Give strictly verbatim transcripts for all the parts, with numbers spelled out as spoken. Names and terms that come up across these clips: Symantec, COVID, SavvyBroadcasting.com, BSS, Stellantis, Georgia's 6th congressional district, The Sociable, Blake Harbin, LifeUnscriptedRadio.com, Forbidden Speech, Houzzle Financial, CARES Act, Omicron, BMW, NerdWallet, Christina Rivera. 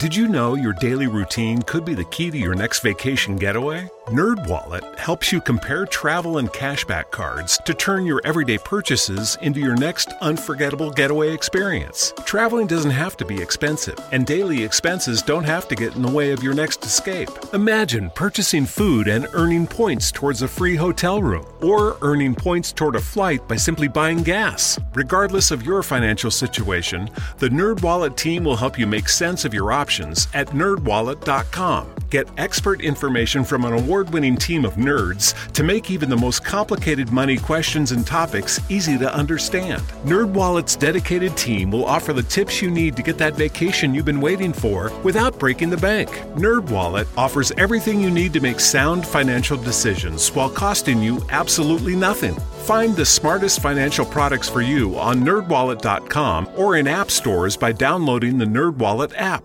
Did you know your daily routine could be the key to your next vacation getaway? NerdWallet helps you compare travel and cashback cards to turn your everyday purchases into your next unforgettable getaway experience. Traveling doesn't have to be expensive, and daily expenses don't have to get in the way of your next escape. Imagine purchasing food and earning points towards a free hotel room, or earning points toward a flight by simply buying gas. Regardless of your financial situation, the NerdWallet team will help you make sense of your options at nerd wallet dot com. Get expert information from an award-winning team of nerds to make even the most complicated money questions and topics easy to understand. NerdWallet's dedicated team will offer the tips you need to get that vacation you've been waiting for without breaking the bank. NerdWallet offers everything you need to make sound financial decisions while costing you absolutely nothing. Find the smartest financial products for you on nerd wallet dot com or in app stores by downloading the NerdWallet app.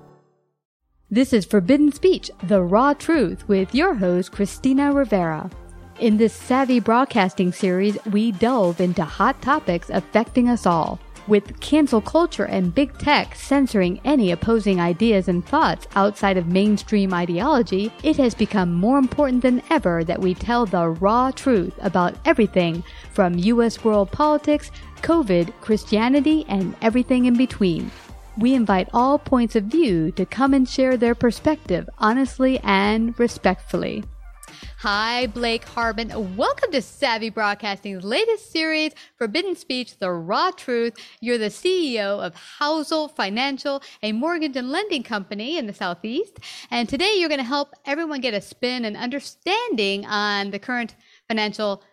This is Forbidden Speech, The Raw Truth, with your host, Christina Rivera. In this Savvy Broadcasting series, we delve into hot topics affecting us all, with cancel culture and big tech censoring any opposing ideas and thoughts outside of mainstream ideology. It has become more important than ever that we tell the raw truth about everything from U S world politics, COVID, Christianity, and everything in between. We invite all points of view to come and share their perspective honestly and respectfully. Hi, Blake Harbin. Welcome to Savvy Broadcasting's latest series, Forbidden Speech, The Raw Truth. You're the C E O of Houzzle Financial, a mortgage and lending company in the Southeast. And today you're going to help everyone get a spin and understanding on the current financial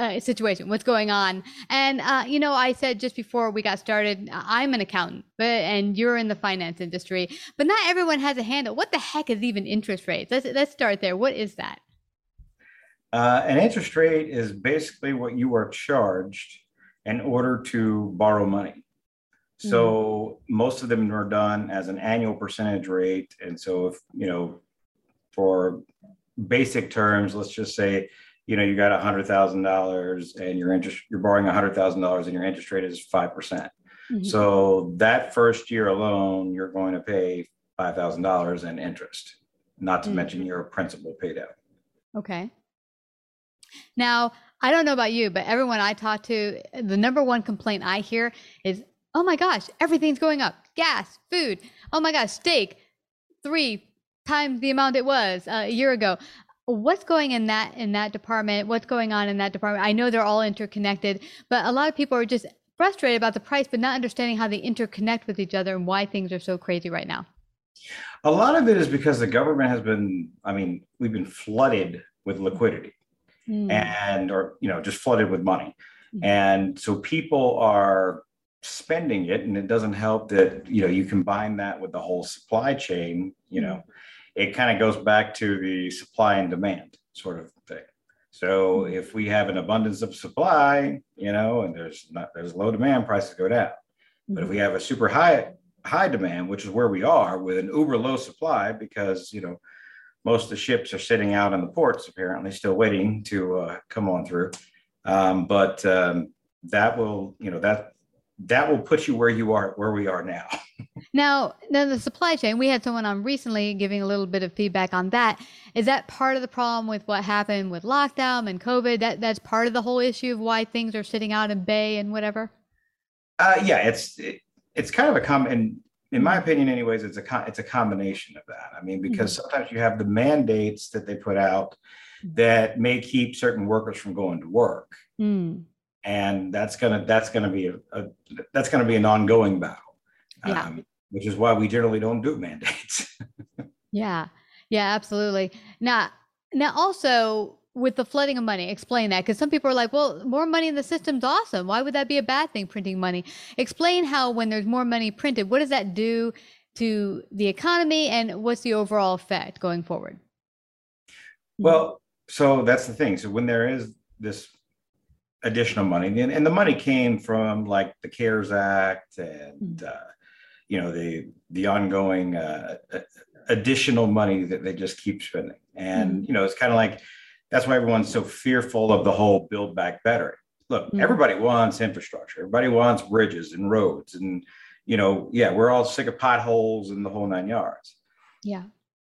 Uh, situation, what's going on. And, uh, you know, I said just before we got started, I'm an accountant, but and you're in the finance industry, but not everyone has a handle. What the heck is even interest rates? Let's, let's start there. What is that? Uh, an interest rate is basically what you are charged in order to borrow money. So mm-hmm. most of them are done as an annual percentage rate. And so if, you know, for basic terms, let's just say, you know, you got one hundred thousand dollars and your interest, you're borrowing one hundred thousand dollars and your interest rate is five percent. Mm-hmm. So that first year alone, you're going to pay five thousand dollars in interest, not to mm-hmm. mention your principal paid out. Okay. Now, I don't know about you, but everyone I talk to, the number one complaint I hear is, oh my gosh, everything's going up. Gas, food, oh my gosh, steak, three times the amount it was uh, a year ago. What's going in that in that department? What's going on in that department? I know they're all interconnected, but a lot of people are just frustrated about the price, but not understanding how they interconnect with each other and why things are so crazy right now? A lot of it is because the government has been, I mean, we've been flooded with liquidity mm. and, or, you know, just flooded with money. Mm. And so people are spending it, and it doesn't help that, you know, you combine that with the whole supply chain, you know, it kind of goes back to the supply and demand sort of thing. So mm-hmm. if we have an abundance of supply, you know, and there's not, there's low demand, prices go down. Mm-hmm. But if we have a super high, high demand, which is where we are with an uber low supply, because, you know, most of the ships are sitting out in the ports, apparently still waiting to uh, come on through. Um, but um, that will, you know, that, that will put you where you are, where we are now. Now, now the supply chain, we had someone on recently giving a little bit of feedback on that. Is that part of the problem with what happened with lockdown and COVID? That that's part of the whole issue of why things are sitting out in bay and whatever? Uh, yeah, it's it, it's kind of a com- and in my opinion, anyways, it's a com- it's a combination of that. I mean, because mm-hmm. sometimes you have the mandates that they put out that may keep certain workers from going to work. Mm. And that's gonna that's gonna be a, a that's gonna be an ongoing battle. Yeah. Um, which is why we generally don't do mandates. yeah. Yeah, absolutely. Now, now also with the flooding of money, explain that, because some people are like, well, more money in the system's awesome. Why would that be a bad thing, printing money? Explain how, when there's more money printed, what does that do to the economy, and what's the overall effect going forward? Well, so that's the thing. So when there is this additional money, and, and the money came from like the CARES Act and, mm-hmm. uh, you know, the the ongoing uh, additional money that they just keep spending. And, mm-hmm. you know, it's kind of like, that's why everyone's so fearful of the whole Build Back Better. Look, mm-hmm. everybody wants infrastructure. Everybody wants bridges and roads. And, you know, yeah, we're all sick of potholes and the whole nine yards. Yeah.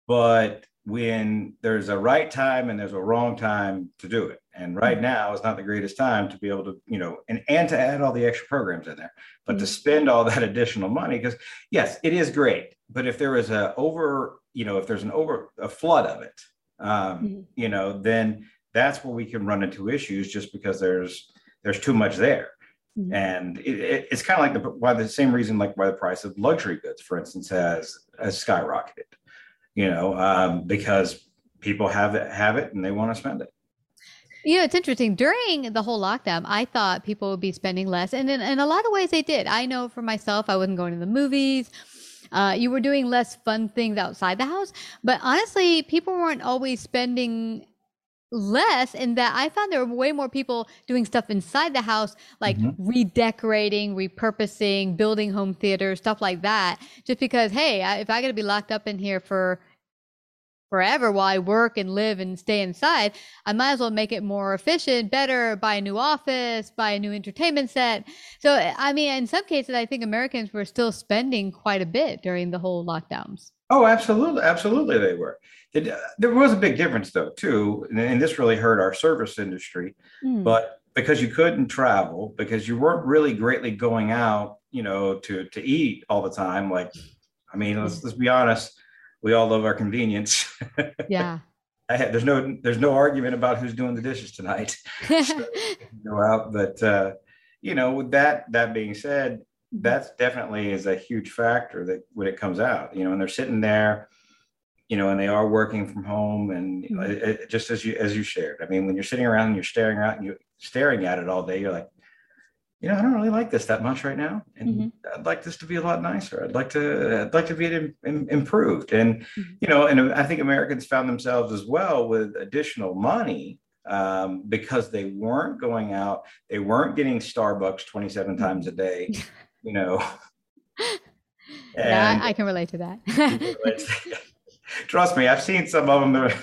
But when there's a right time and there's a wrong time to do it. And right mm-hmm. now is not the greatest time to be able to, you know, and, and to add all the extra programs in there, but mm-hmm. to spend all that additional money, because yes, it is great. But if there is a over, you know, if there's an over a flood of it, um, mm-hmm. you know, then that's where we can run into issues, just because there's, there's too much there. Mm-hmm. And it, it, it's kind of like the, why the same reason, like why the price of luxury goods, for instance, has, has skyrocketed. You know, um, because people have it, have it, and they want to spend it. You know, it's interesting. During the whole lockdown, I thought people would be spending less, and in, in a lot of ways, they did. I know for myself, I wasn't going to the movies. Uh, you were doing less fun things outside the house, but honestly, people weren't always spending less, in that I found there were way more people doing stuff inside the house, like mm-hmm. redecorating, repurposing, building home theaters, stuff like that. Just because, hey, if I got to be locked up in here for forever while I work and live and stay inside, I might as well make it more efficient, better, buy a new office, buy a new entertainment set. So, I mean, in some cases, I think Americans were still spending quite a bit during the whole lockdowns. Oh, absolutely. Absolutely. They were. It, uh, there was a big difference, though, too. And, and this really hurt our service industry. Mm. But because you couldn't travel, because you weren't really greatly going out, you know, to, to eat all the time. Like, I mean, let's, let's be honest. We all love our convenience. Yeah. I had, there's no there's no argument about who's doing the dishes tonight. So, go out. But, uh, you know, with that, that being said, that's definitely is a huge factor that when it comes out, you know, and they're sitting there, you know, and they are working from home, and you know, it, it, just as you as you shared. I mean, when you're sitting around and you're staring out and you're staring at it all day, you're like, you know, I don't really like this that much right now, and mm-hmm. I'd like this to be a lot nicer. I'd like to I'd like to be in, in, improved, and mm-hmm. you know, and I think Americans found themselves as well with additional money. Um, because they weren't going out, they weren't getting Starbucks twenty-seven mm-hmm. times a day. You know, and no, I, I can relate to that. relate to that. Trust me, I've seen some of them. That are,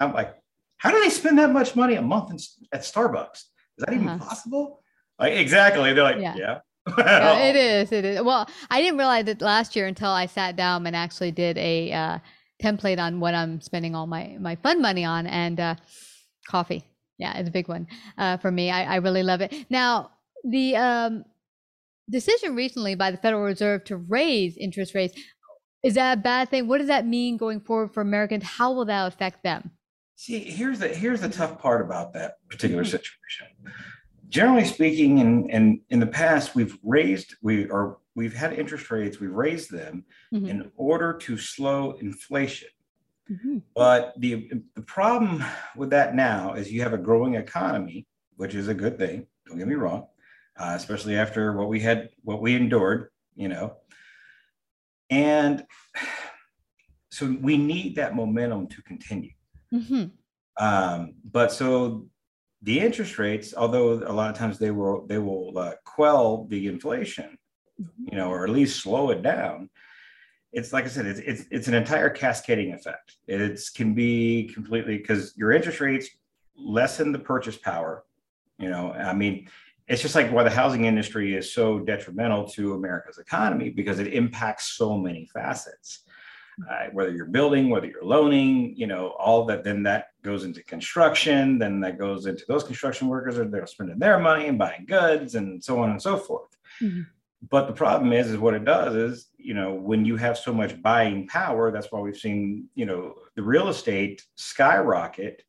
I'm like, how do they spend that much money a month in, at Starbucks? Is that uh-huh. even possible? Like, exactly. They're like, yeah. yeah. yeah it is. It is. Well, I didn't realize it last year until I sat down and actually did a uh, template on what I'm spending all my my fun money on, and uh, coffee. Yeah, it's a big one uh, for me. I, I really love it. Now the. Um, Decision recently by the Federal Reserve to raise interest rates, is that a bad thing? What does that mean going forward for Americans? How will that affect them? See, here's the here's the tough part about that particular situation. generally speaking, in, in, in the past, we've raised, we are, we've had interest rates, we've raised them mm-hmm. in order to slow inflation. Mm-hmm. But the, the problem with that now is you have a growing economy, which is a good thing. Don't get me wrong, uh, especially after what we had, what we endured, you know. And so we need that momentum to continue. Mm-hmm. Um, but so the interest rates, although a lot of times they will they will uh, quell the inflation, mm-hmm. you know, or at least slow it down. It's like I said, it's it's, it's an entire cascading effect. It can be completely because your interest rates lessen the purchase power. You know, I mean, it's just like why the housing industry is so detrimental to America's economy, because it impacts so many facets. Uh, whether you're building, whether you're loaning, you know, all that, then that goes into construction, then that goes into those construction workers, or they're spending their money and buying goods and so on and so forth. Mm-hmm. But the problem is, is what it does is, you know, when you have so much buying power, that's why we've seen, you know, the real estate skyrocket.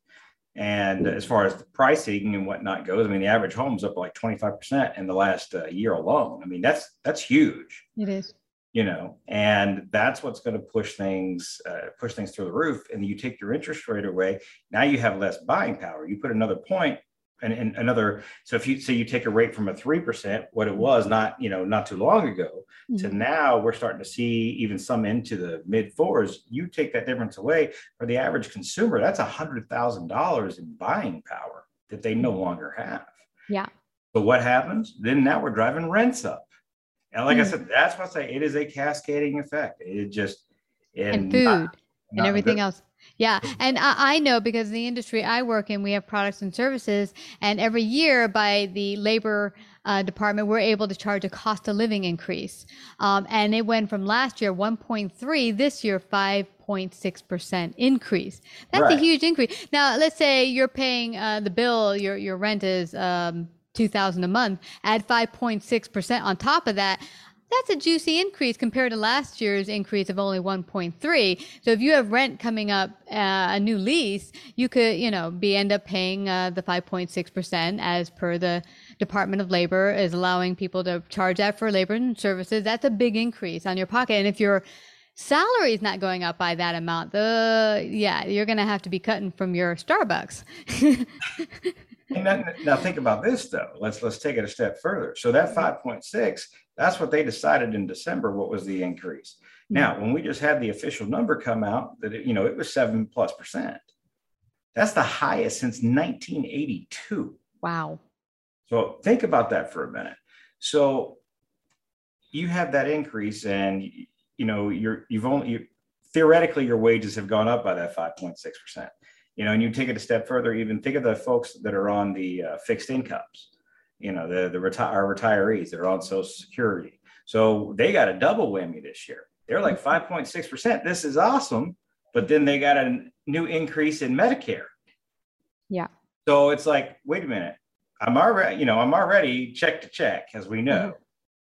And as far as the pricing and whatnot goes, I mean, the average home's up like twenty-five percent in the last uh, year alone. I mean, that's that's huge. It is. You know, and that's what's going to push things, uh, push things through the roof. And you take your interest rate away. Now you have less buying power. You put another point and, and another. So if you say so you take a rate from a three percent, what it was not, you know, not too long ago mm-hmm. to now, we're starting to see even some into the mid fours. You take that difference away for the average consumer. That's a hundred thousand dollars in buying power that they no longer have. Yeah. But what happens then? Now we're driving rents up. And like mm. I said, that's what I say. It is a cascading effect. It just and, and food not, and not everything good. Else. Yeah. And I, I know, because in the industry I work in, we have products and services. And every year by the labor uh, department, we're able to charge a cost of living increase. Um, and it went from last year, one point three, this year, five point six percent increase. That's right. A huge increase. Now, let's say you're paying uh, the bill, your, your rent is um, two thousand dollars a month, add five point six percent on top of that. That's a juicy increase compared to last year's increase of only one point three. So if you have rent coming up, uh, a new lease, you could, you know, be end up paying uh, the five point six percent as per the Department of Labor is allowing people to charge that for labor and services. That's a big increase on your pocket. And if your salary is not going up by that amount, the yeah, you're going to have to be cutting from your Starbucks. Now, now think about this though. Let's let's take it a step further. So that five point six, that's what they decided in December. What was the increase? Now, when we just had the official number come out, that it, you know it was seven plus percent. That's the highest since nineteen eighty-two. Wow. So think about that for a minute. So you have that increase, and you know you're you've only you, theoretically your wages have gone up by that five point six percent. You know, and you take it a step further, even think of the folks that are on the uh, fixed incomes, you know, the, the reti- our retirees that are on Social Security. So they got a double whammy this year. They're like five point six percent. This is awesome. But then they got a new increase in Medicare. Yeah. So it's like, wait a minute, I'm already, you know, I'm already check to check, as we know. Mm-hmm.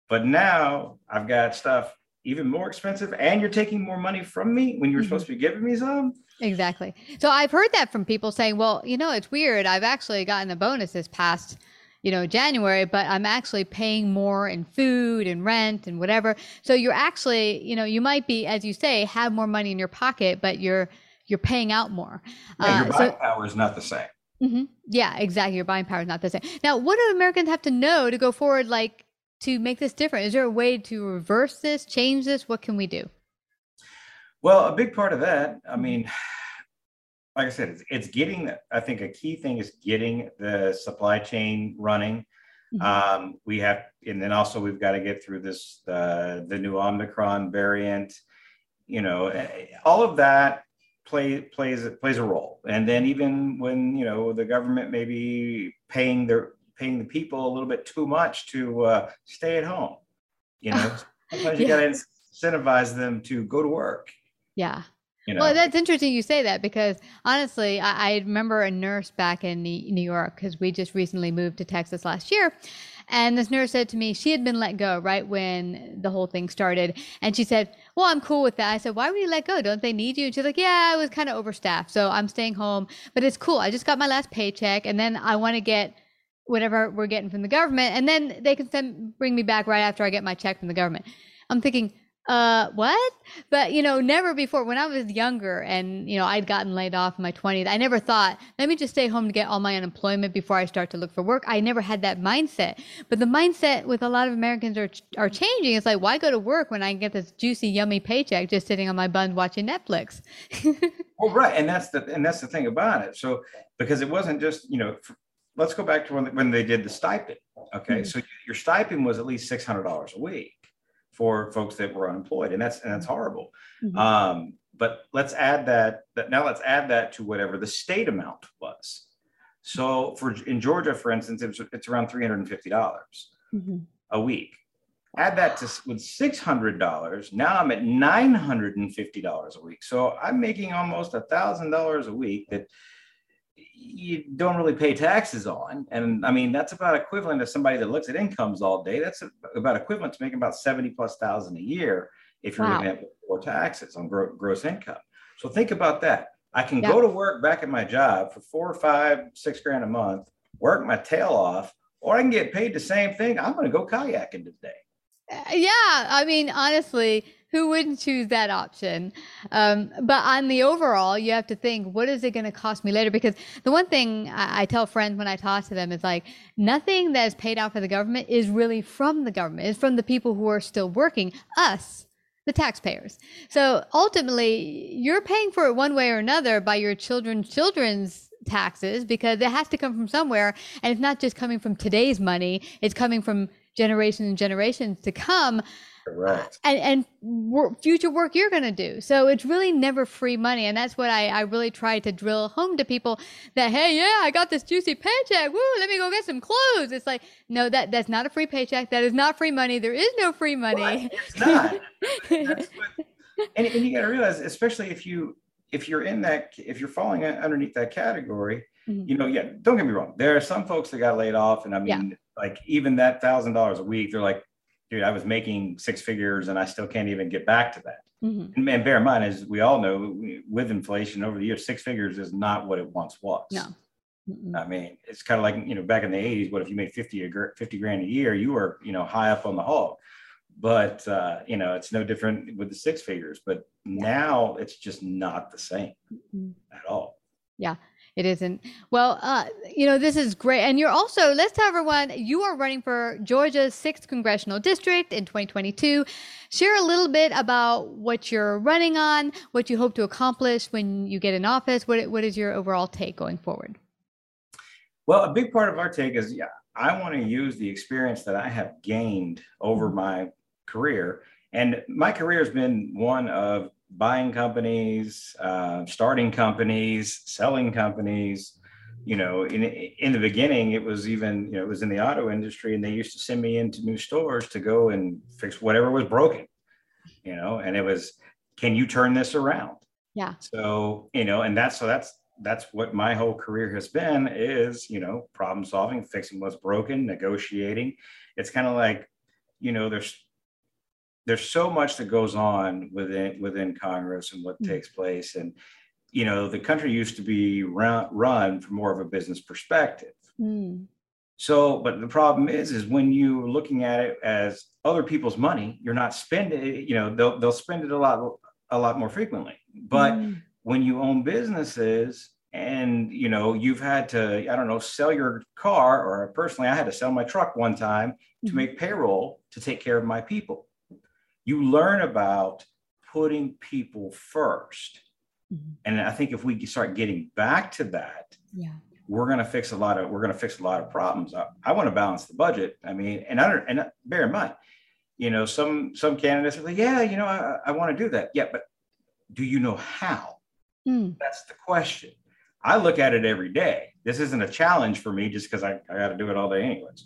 But now I've got stuff even more expensive, and you're taking more money from me when you were mm-hmm. supposed to be giving me some. Exactly. So I've heard that from people saying, well, you know, it's weird. I've actually gotten a bonus this past, you know, January, but I'm actually paying more in food and rent and whatever. So you're actually, you know, you might be, as you say, have more money in your pocket, but you're, you're paying out more. Yeah, your uh, buying so, power is not the same. Mm-hmm. Yeah, exactly. Your buying power is not the same. Now, what do Americans have to know to go forward, like to make this different? Is there a way to reverse this, change this? What can we do? Well, a big part of that, I mean, like I said, it's, it's getting, I think a key thing is getting the supply chain running. Mm-hmm. Um, we have, and then also we've got to get through this, uh, the new Omicron variant, you know, all of that play, plays, plays a role. And then even when, you know, the government may be paying their, paying the people a little bit too much to uh, stay at home, you know, sometimes you yeah. got to incentivize them to go to work. Yeah. You know. Well, that's interesting you say that, because honestly, I, I remember a nurse back in New York, because we just recently moved to Texas last year. And this nurse said to me, she had been let go right when the whole thing started. And she said, well, I'm cool with that. I said, why were you let go? Don't they need you? And she's like, yeah, I was kind of overstaffed, so I'm staying home, but it's cool. I just got my last paycheck, and then I want to get whatever we're getting from the government, and then they can send bring me back right after I get my check from the government. I'm thinking, uh, what? But, you know, never before, when I was younger and, you know, I'd gotten laid off in my twenties, I never thought, let me just stay home to get all my unemployment before I start to look for work. I never had that mindset. But the mindset with a lot of Americans are are changing. It's like, why go to work when I can get this juicy, yummy paycheck just sitting on my bun watching Netflix? Well, right. And that's the, and that's the thing about it. So, because it wasn't just, you know, for, let's go back to when, when they did the stipend. Okay. Mm-hmm. So your stipend was at least six hundred dollars a week for folks that were unemployed. And that's, and that's horrible. Mm-hmm. Um, but let's add that, that now let's add that to whatever the state amount was. So for, in Georgia, for instance, it was, it's around three hundred fifty dollars mm-hmm. a week. Add that to with six hundred dollars. Now I'm at nine hundred fifty dollars a week. So I'm making almost one thousand dollars a week that you don't really pay taxes on. And I mean, that's about equivalent to somebody that looks at incomes all day. That's about equivalent to making about seventy plus thousand a year if you're wow. looking at before taxes on gro- gross income. So think about that. I can yep. go to work back at my job for four or five, six grand a month, work my tail off, or I can get paid the same thing. I'm going to go kayaking today. Uh, yeah. I mean, honestly, who wouldn't choose that option? Um, but on the overall, you have to think, what is it going to cost me later? Because the one thing I, I tell friends when I talk to them is like, nothing that is paid out for the government is really from the government. It's from the people who are still working, us, the taxpayers. So ultimately, you're paying for it one way or another by your children's children's taxes, because it has to come from somewhere. And it's not just coming from today's money. It's coming from generations and generations to come. Correct. Uh, and, and work, future work you're going to do. So it's really never free money. And that's what I, I really try to drill home to people, that, hey, yeah, I got this juicy paycheck. Woo, let me go get some clothes. It's like, no, that that's not a free paycheck. That is not free money. There is no free money. Well, it's not. That's what, and, and you got to realize, especially if you, if you're in that, if you're falling underneath that category, mm-hmm. you know, yeah, don't get me wrong. There are some folks that got laid off. And I mean, yeah. like even that one thousand dollars a week, they're like, dude, I was making six figures and I still can't even get back to that. Mm-hmm. And, and bear in mind, as we all know, with inflation over the years, six figures is not what it once was. No. Mm-mm. I mean, it's kind of like, you know, back in the eighties, what if you made fifty, a, fifty grand a year, you were, you know, high up on the hog. But, uh, you know, it's no different with the six figures. But yeah. now it's just not the same Mm-mm. at all. Yeah. It isn't. Well, uh, you know, this is great. And you're also, let's tell everyone, you are running for Georgia's sixth congressional district in twenty twenty-two. Share a little bit about what you're running on, what you hope to accomplish when you get in office. What What is your overall take going forward? Well, a big part of our take is, yeah, I want to use the experience that I have gained over my career. And my career has been one of buying companies, uh, starting companies, selling companies. You know, in in the beginning, it was even, you know, it was in the auto industry, and they used to send me into new stores to go and fix whatever was broken, you know, and it was, can you turn this around? Yeah. So, you know, and that's, so that's, that's what my whole career has been is, you know, problem solving, fixing what's broken, negotiating. It's kind of like, you know, there's, There's so much that goes on within within Congress and what mm-hmm. takes place. And, you know, the country used to be run, run from more of a business perspective. Mm. So, but the problem is, is when you're looking at it as other people's money, you're not spending it, you know, they'll, they'll spend it a lot, a lot more frequently. But mm. when you own businesses and, you know, you've had to, I don't know, sell your car, or personally, I had to sell my truck one time mm-hmm. to make payroll to take care of my people. You learn about putting people first. Mm-hmm. And I think if we start getting back to that, yeah. we're going to fix a lot of, we're going to fix a lot of problems. I, I want to balance the budget. I mean, and I don't, and bear in mind, you know, some, some candidates are like, yeah, you know, I, I want to do that. Yeah. But do you know how? Mm. That's the question. I look at it every day. This isn't a challenge for me just because I, I got to do it all day anyways.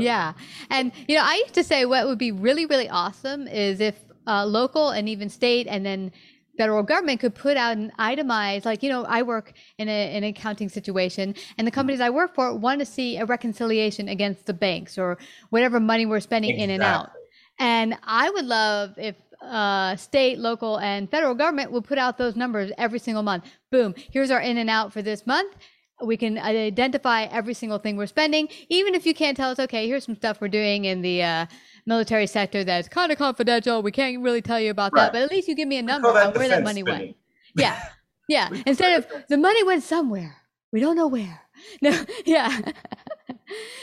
Yeah. And, you know, I used to say what would be really, really awesome is if uh, local and even state and then federal government could put out an itemized, like, you know, I work in a, an accounting situation, and the companies I work for want to see a reconciliation against the banks or whatever money we're spending exactly. in and out. And I would love if uh, state, local, and federal government will put out those numbers every single month. Boom. Here's our in and out for this month. We can identify every single thing we're spending. Even if you can't tell us, okay, here's some stuff we're doing in the uh, military sector that's kind of confidential. We can't really tell you about right. that, but at least you give me a number on where that money spending. went. Yeah. Yeah. Instead of the money went somewhere. We don't know where. No. Yeah.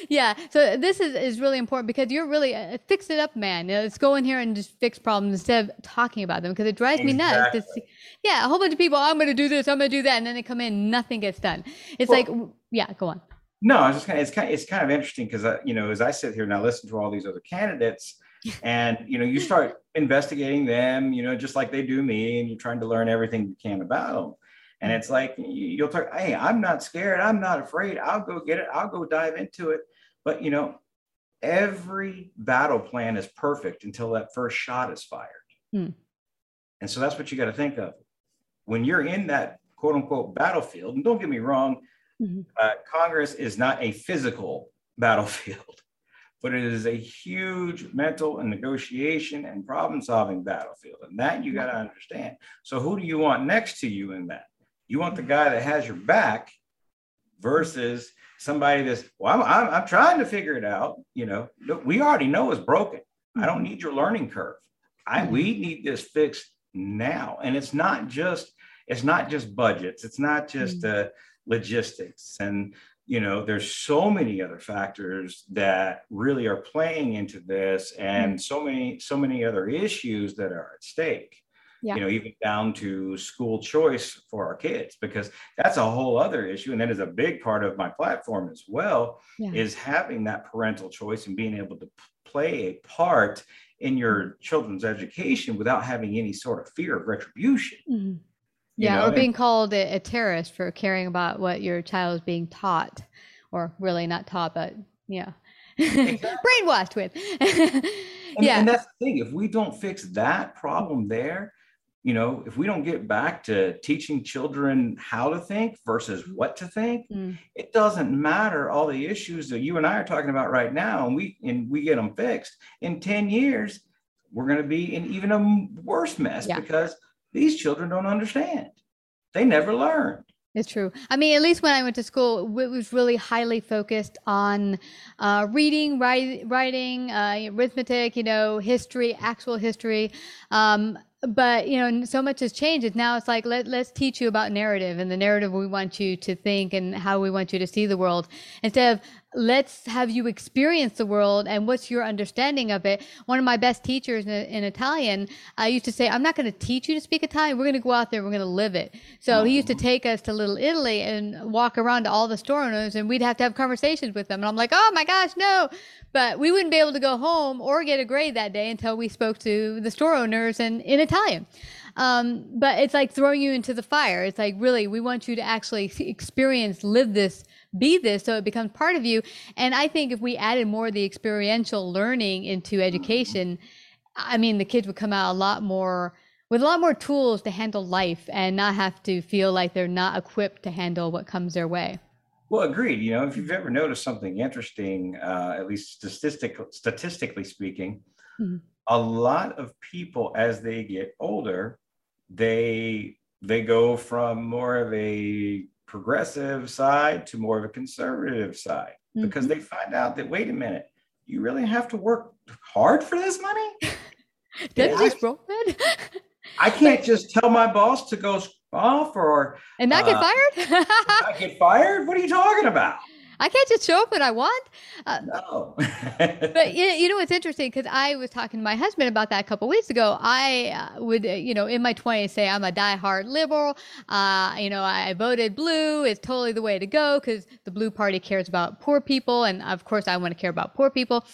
Yeah. So this is, is really important because you're really a fix it up, man. Let's go in here and just fix problems instead of talking about them because it drives exactly. me nuts. To see, yeah. A whole bunch of people, oh, I'm going to do this. I'm going to do that. And then they come in, nothing gets done. It's well, like, yeah, go on. No, I was just kind of, it's kind of, it's kind of interesting because, you know, as I sit here and I listen to all these other candidates and, you know, you start investigating them, you know, just like they do me, and you're trying to learn everything you can about them. And it's like, you'll talk, hey, I'm not scared. I'm not afraid. I'll go get it. I'll go dive into it. But, you know, every battle plan is perfect until that first shot is fired. Mm. And so that's what you got to think of when you're in that quote unquote battlefield. And don't get me wrong. Mm-hmm. uh, Congress is not a physical battlefield, but it is a huge mental and negotiation and problem solving battlefield. And that you got to understand. So who do you want next to you in that? You want the guy that has your back versus somebody that's, well, I'm, I'm, I'm trying to figure it out. You know, we already know it's broken. I don't need your learning curve. I, we need this fixed now. And it's not just, it's not just budgets. It's not just uh, logistics. And, you know, there's so many other factors that really are playing into this and so many, so many other issues that are at stake. Yeah. You know, even down to school choice for our kids, because that's a whole other issue. And that is a big part of my platform as well, yeah. is having that parental choice and being able to play a part in your children's education without having any sort of fear of retribution. Mm-hmm. Yeah, you know? Or being called a, a terrorist for caring about what your child is being taught, or really not taught, but yeah, brainwashed with. and, yeah. And that's the thing. If we don't fix that problem there, you know, if we don't get back to teaching children how to think versus what to think, mm. it doesn't matter all the issues that you and I are talking about right now, and we and we get them fixed in ten years, we're going to be in even a worse mess yeah. because these children don't understand. They never learned. It's true. I mean, at least when I went to school, it was really highly focused on uh, reading, write, writing, uh, arithmetic, you know, history, actual history. Um, but, you know, so much has changed. Now it's like, let, let's teach you about narrative and the narrative we want you to think and how we want you to see the world. Instead of let's have you experience the world and what's your understanding of it. One of my best teachers in, in Italian, I used to say, I'm not going to teach you to speak Italian. We're going to go out there. We're going to live it. So he used to take us to Little Italy and walk around to all the store owners, and we'd have to have conversations with them. And I'm like, oh my gosh, no. But we wouldn't be able to go home or get a grade that day until we spoke to the store owners and in Italian. Um, but it's like throwing you into the fire. It's like, really, we want you to actually experience, live this, be this, so it becomes part of you. And I think if we added more of the experiential learning into education, I mean, the kids would come out a lot more with a lot more tools to handle life and not have to feel like they're not equipped to handle what comes their way. Well, agreed. You know, if you've ever noticed something interesting, uh, at least statistical, statistically speaking, mm-hmm. a lot of people, as they get older, they they go from more of a progressive side to more of a conservative side, mm-hmm. because they find out that, wait a minute, you really have to work hard for this money? That's just broken. I can't just tell my boss to go off or and not get uh, fired. Not get fired? What are you talking about? I can't just show up what I want. Uh, no. But you, you know, it's interesting because I was talking to my husband about that a couple of weeks ago. I uh, would, uh, you know, in my twenties say I'm a diehard liberal. Uh, you know, I voted blue. It's totally the way to go because the blue party cares about poor people. And of course, I want to care about poor people.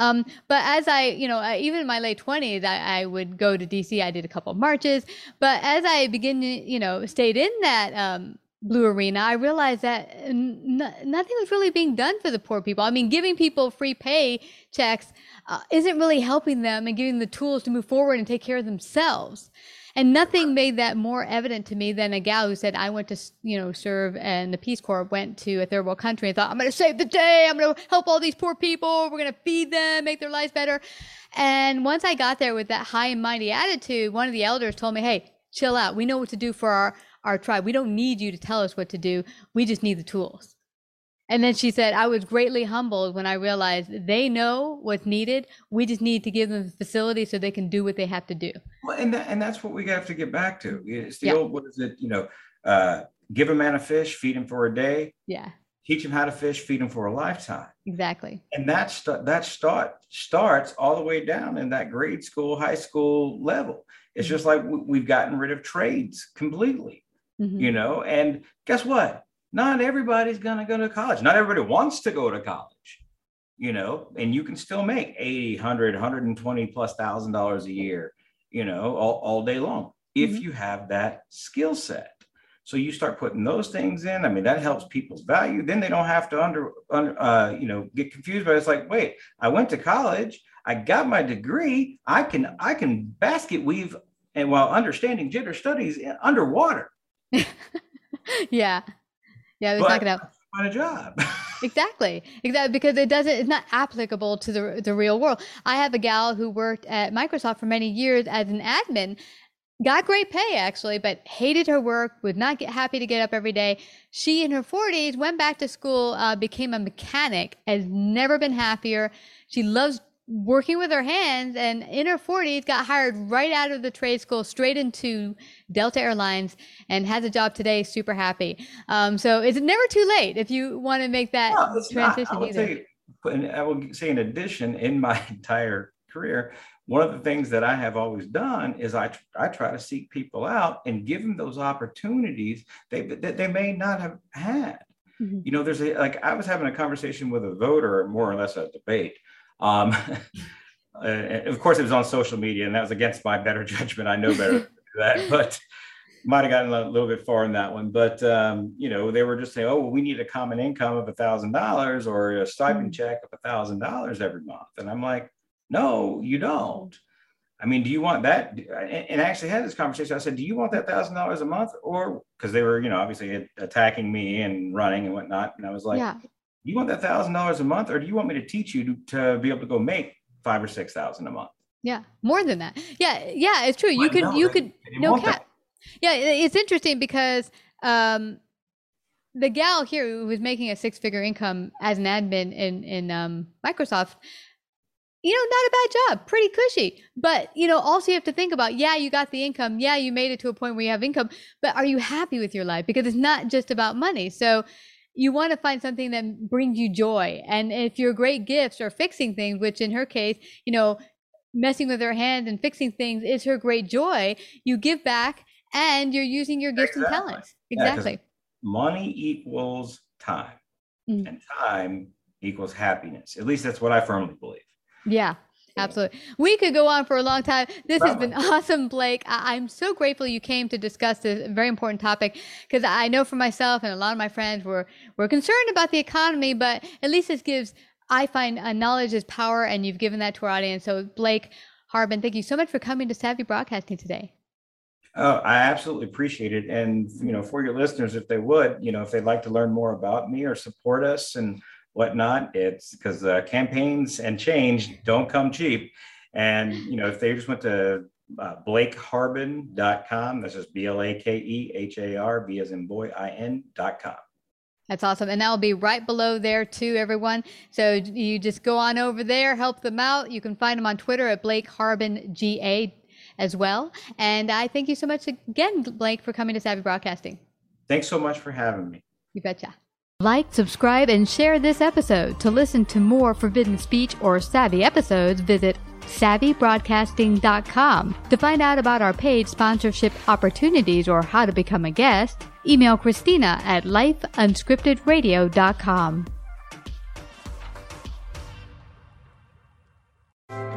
Um, but as I, you know, uh, even in my late twenties, I, I would go to D C. I did a couple of marches. But as I begin to, you know, stayed in that, um, blue arena, I realized that n- nothing was really being done for the poor people. I mean, giving people free pay checks uh, isn't really helping them and giving them the tools to move forward and take care of themselves. And nothing made that more evident to me than a gal who said, I went to, you know, serve in the Peace Corps, went to a third world country and thought, I'm going to save the day. I'm going to help all these poor people. We're going to feed them, make their lives better. And once I got there with that high and mighty attitude, one of the elders told me, hey, chill out. We know what to do for our, our tribe. We don't need you to tell us what to do. We just need the tools. And then she said, I was greatly humbled when I realized they know what's needed. We just need to give them the facility so they can do what they have to do. Well, and that, and that's what we have to get back to. It's the yeah. old, what is it, you know, uh, give a man a fish, feed him for a day. Yeah. Teach them how to fish, feed them for a lifetime. Exactly. And that, st- that start starts all the way down in that grade school, high school level. It's mm-hmm. just like we, we've gotten rid of trades completely, mm-hmm. you know, and guess what? Not everybody's going to go to college. Not everybody wants to go to college, you know, and you can still make eighty, one hundred, one hundred twenty plus thousand dollars a year, you know, all, all day long, if mm-hmm. you have that skill set. So you start putting those things in. I mean, that helps people's value. Then they don't have to under, under uh, you know, get confused. But it's like, wait, I went to college. I got my degree. I can, I can basket weave, and while understanding gender studies underwater. yeah, yeah, it's but not gonna find a job. Exactly, exactly, because it doesn't. It's not applicable to the the real world. I have a gal who worked at Microsoft for many years as an admin. Got great pay, actually, but hated her work, would not get happy to get up every day. She, in her forties, went back to school, uh, became a mechanic, has never been happier. She loves working with her hands, and in her forties, got hired right out of the trade school, straight into Delta Airlines, and has a job today, super happy. Um, so it's never too late if you want to make that no, transition. Not, I either. Say, and I will say, in addition, in my entire career, one of the things that I have always done is I I try to seek people out and give them those opportunities they, that they may not have had. Mm-hmm. You know, there's a, like, I was having a conversation with a voter, more or less a debate. Um, and of course, it was on social media, and that was against my better judgment. I know better than that, but might have gotten a little bit far in that one. But, um, you know, they were just saying, oh, well, we need a common income of one thousand dollars or a stipend mm-hmm. check of one thousand dollars every month. And I'm like, no, you don't. I mean, do you want that? And I actually had this conversation. I said, do you want that thousand dollars a month? Or because they were, you know, obviously attacking me and running and whatnot. And I was like, yeah. you want that thousand dollars a month? Or do you want me to teach you to, to be able to go make five or six thousand a month? Yeah. More than that. Yeah. Yeah. It's true. You could, you could, no cap. Yeah. It's interesting because, um, the gal here who was making a six figure income as an admin in, in, um, Microsoft, you know, not a bad job, pretty cushy. But, you know, also you have to think about, yeah, you got the income. Yeah, you made it to a point where you have income, but are you happy with your life? Because it's not just about money. So you want to find something that brings you joy. And if your great gifts are fixing things, which in her case, you know, messing with her hands and fixing things is her great joy, you give back and you're using your gifts exactly. and talents. Exactly. Yeah, money equals time mm-hmm. and time equals happiness. At least that's what I firmly believe. Yeah, absolutely. We could go on for a long time. This has been awesome, Blake. I- I'm so grateful you came to discuss this very important topic, because I know for myself and a lot of my friends were were concerned about the economy, but at least this gives, I find uh, knowledge is power, and you've given that to our audience. So Blake Harbin, thank you so much for coming to Savvy Broadcasting today. Oh, I absolutely appreciate it. And, you know, for your listeners, if they would, you know, if they'd like to learn more about me or support us and whatnot, it's because uh, campaigns and change don't come cheap. And, you know, if they just went to uh, blake harbin dot com, that's just B L A K E H A R B as in boy, I N dot com. That's awesome. And that will be right below there too, everyone. So you just go on over there, help them out. You can find them on Twitter at blake harbin G A as well. And I thank you so much again, Blake, for coming to Savvy Broadcasting. Thanks so much for having me. You betcha. Like, subscribe, and share this episode. To listen to more Forbidden Speech or Savvy episodes, visit savvy broadcasting dot com. To find out about our paid sponsorship opportunities or how to become a guest, email Christina at life unscripted radio dot com.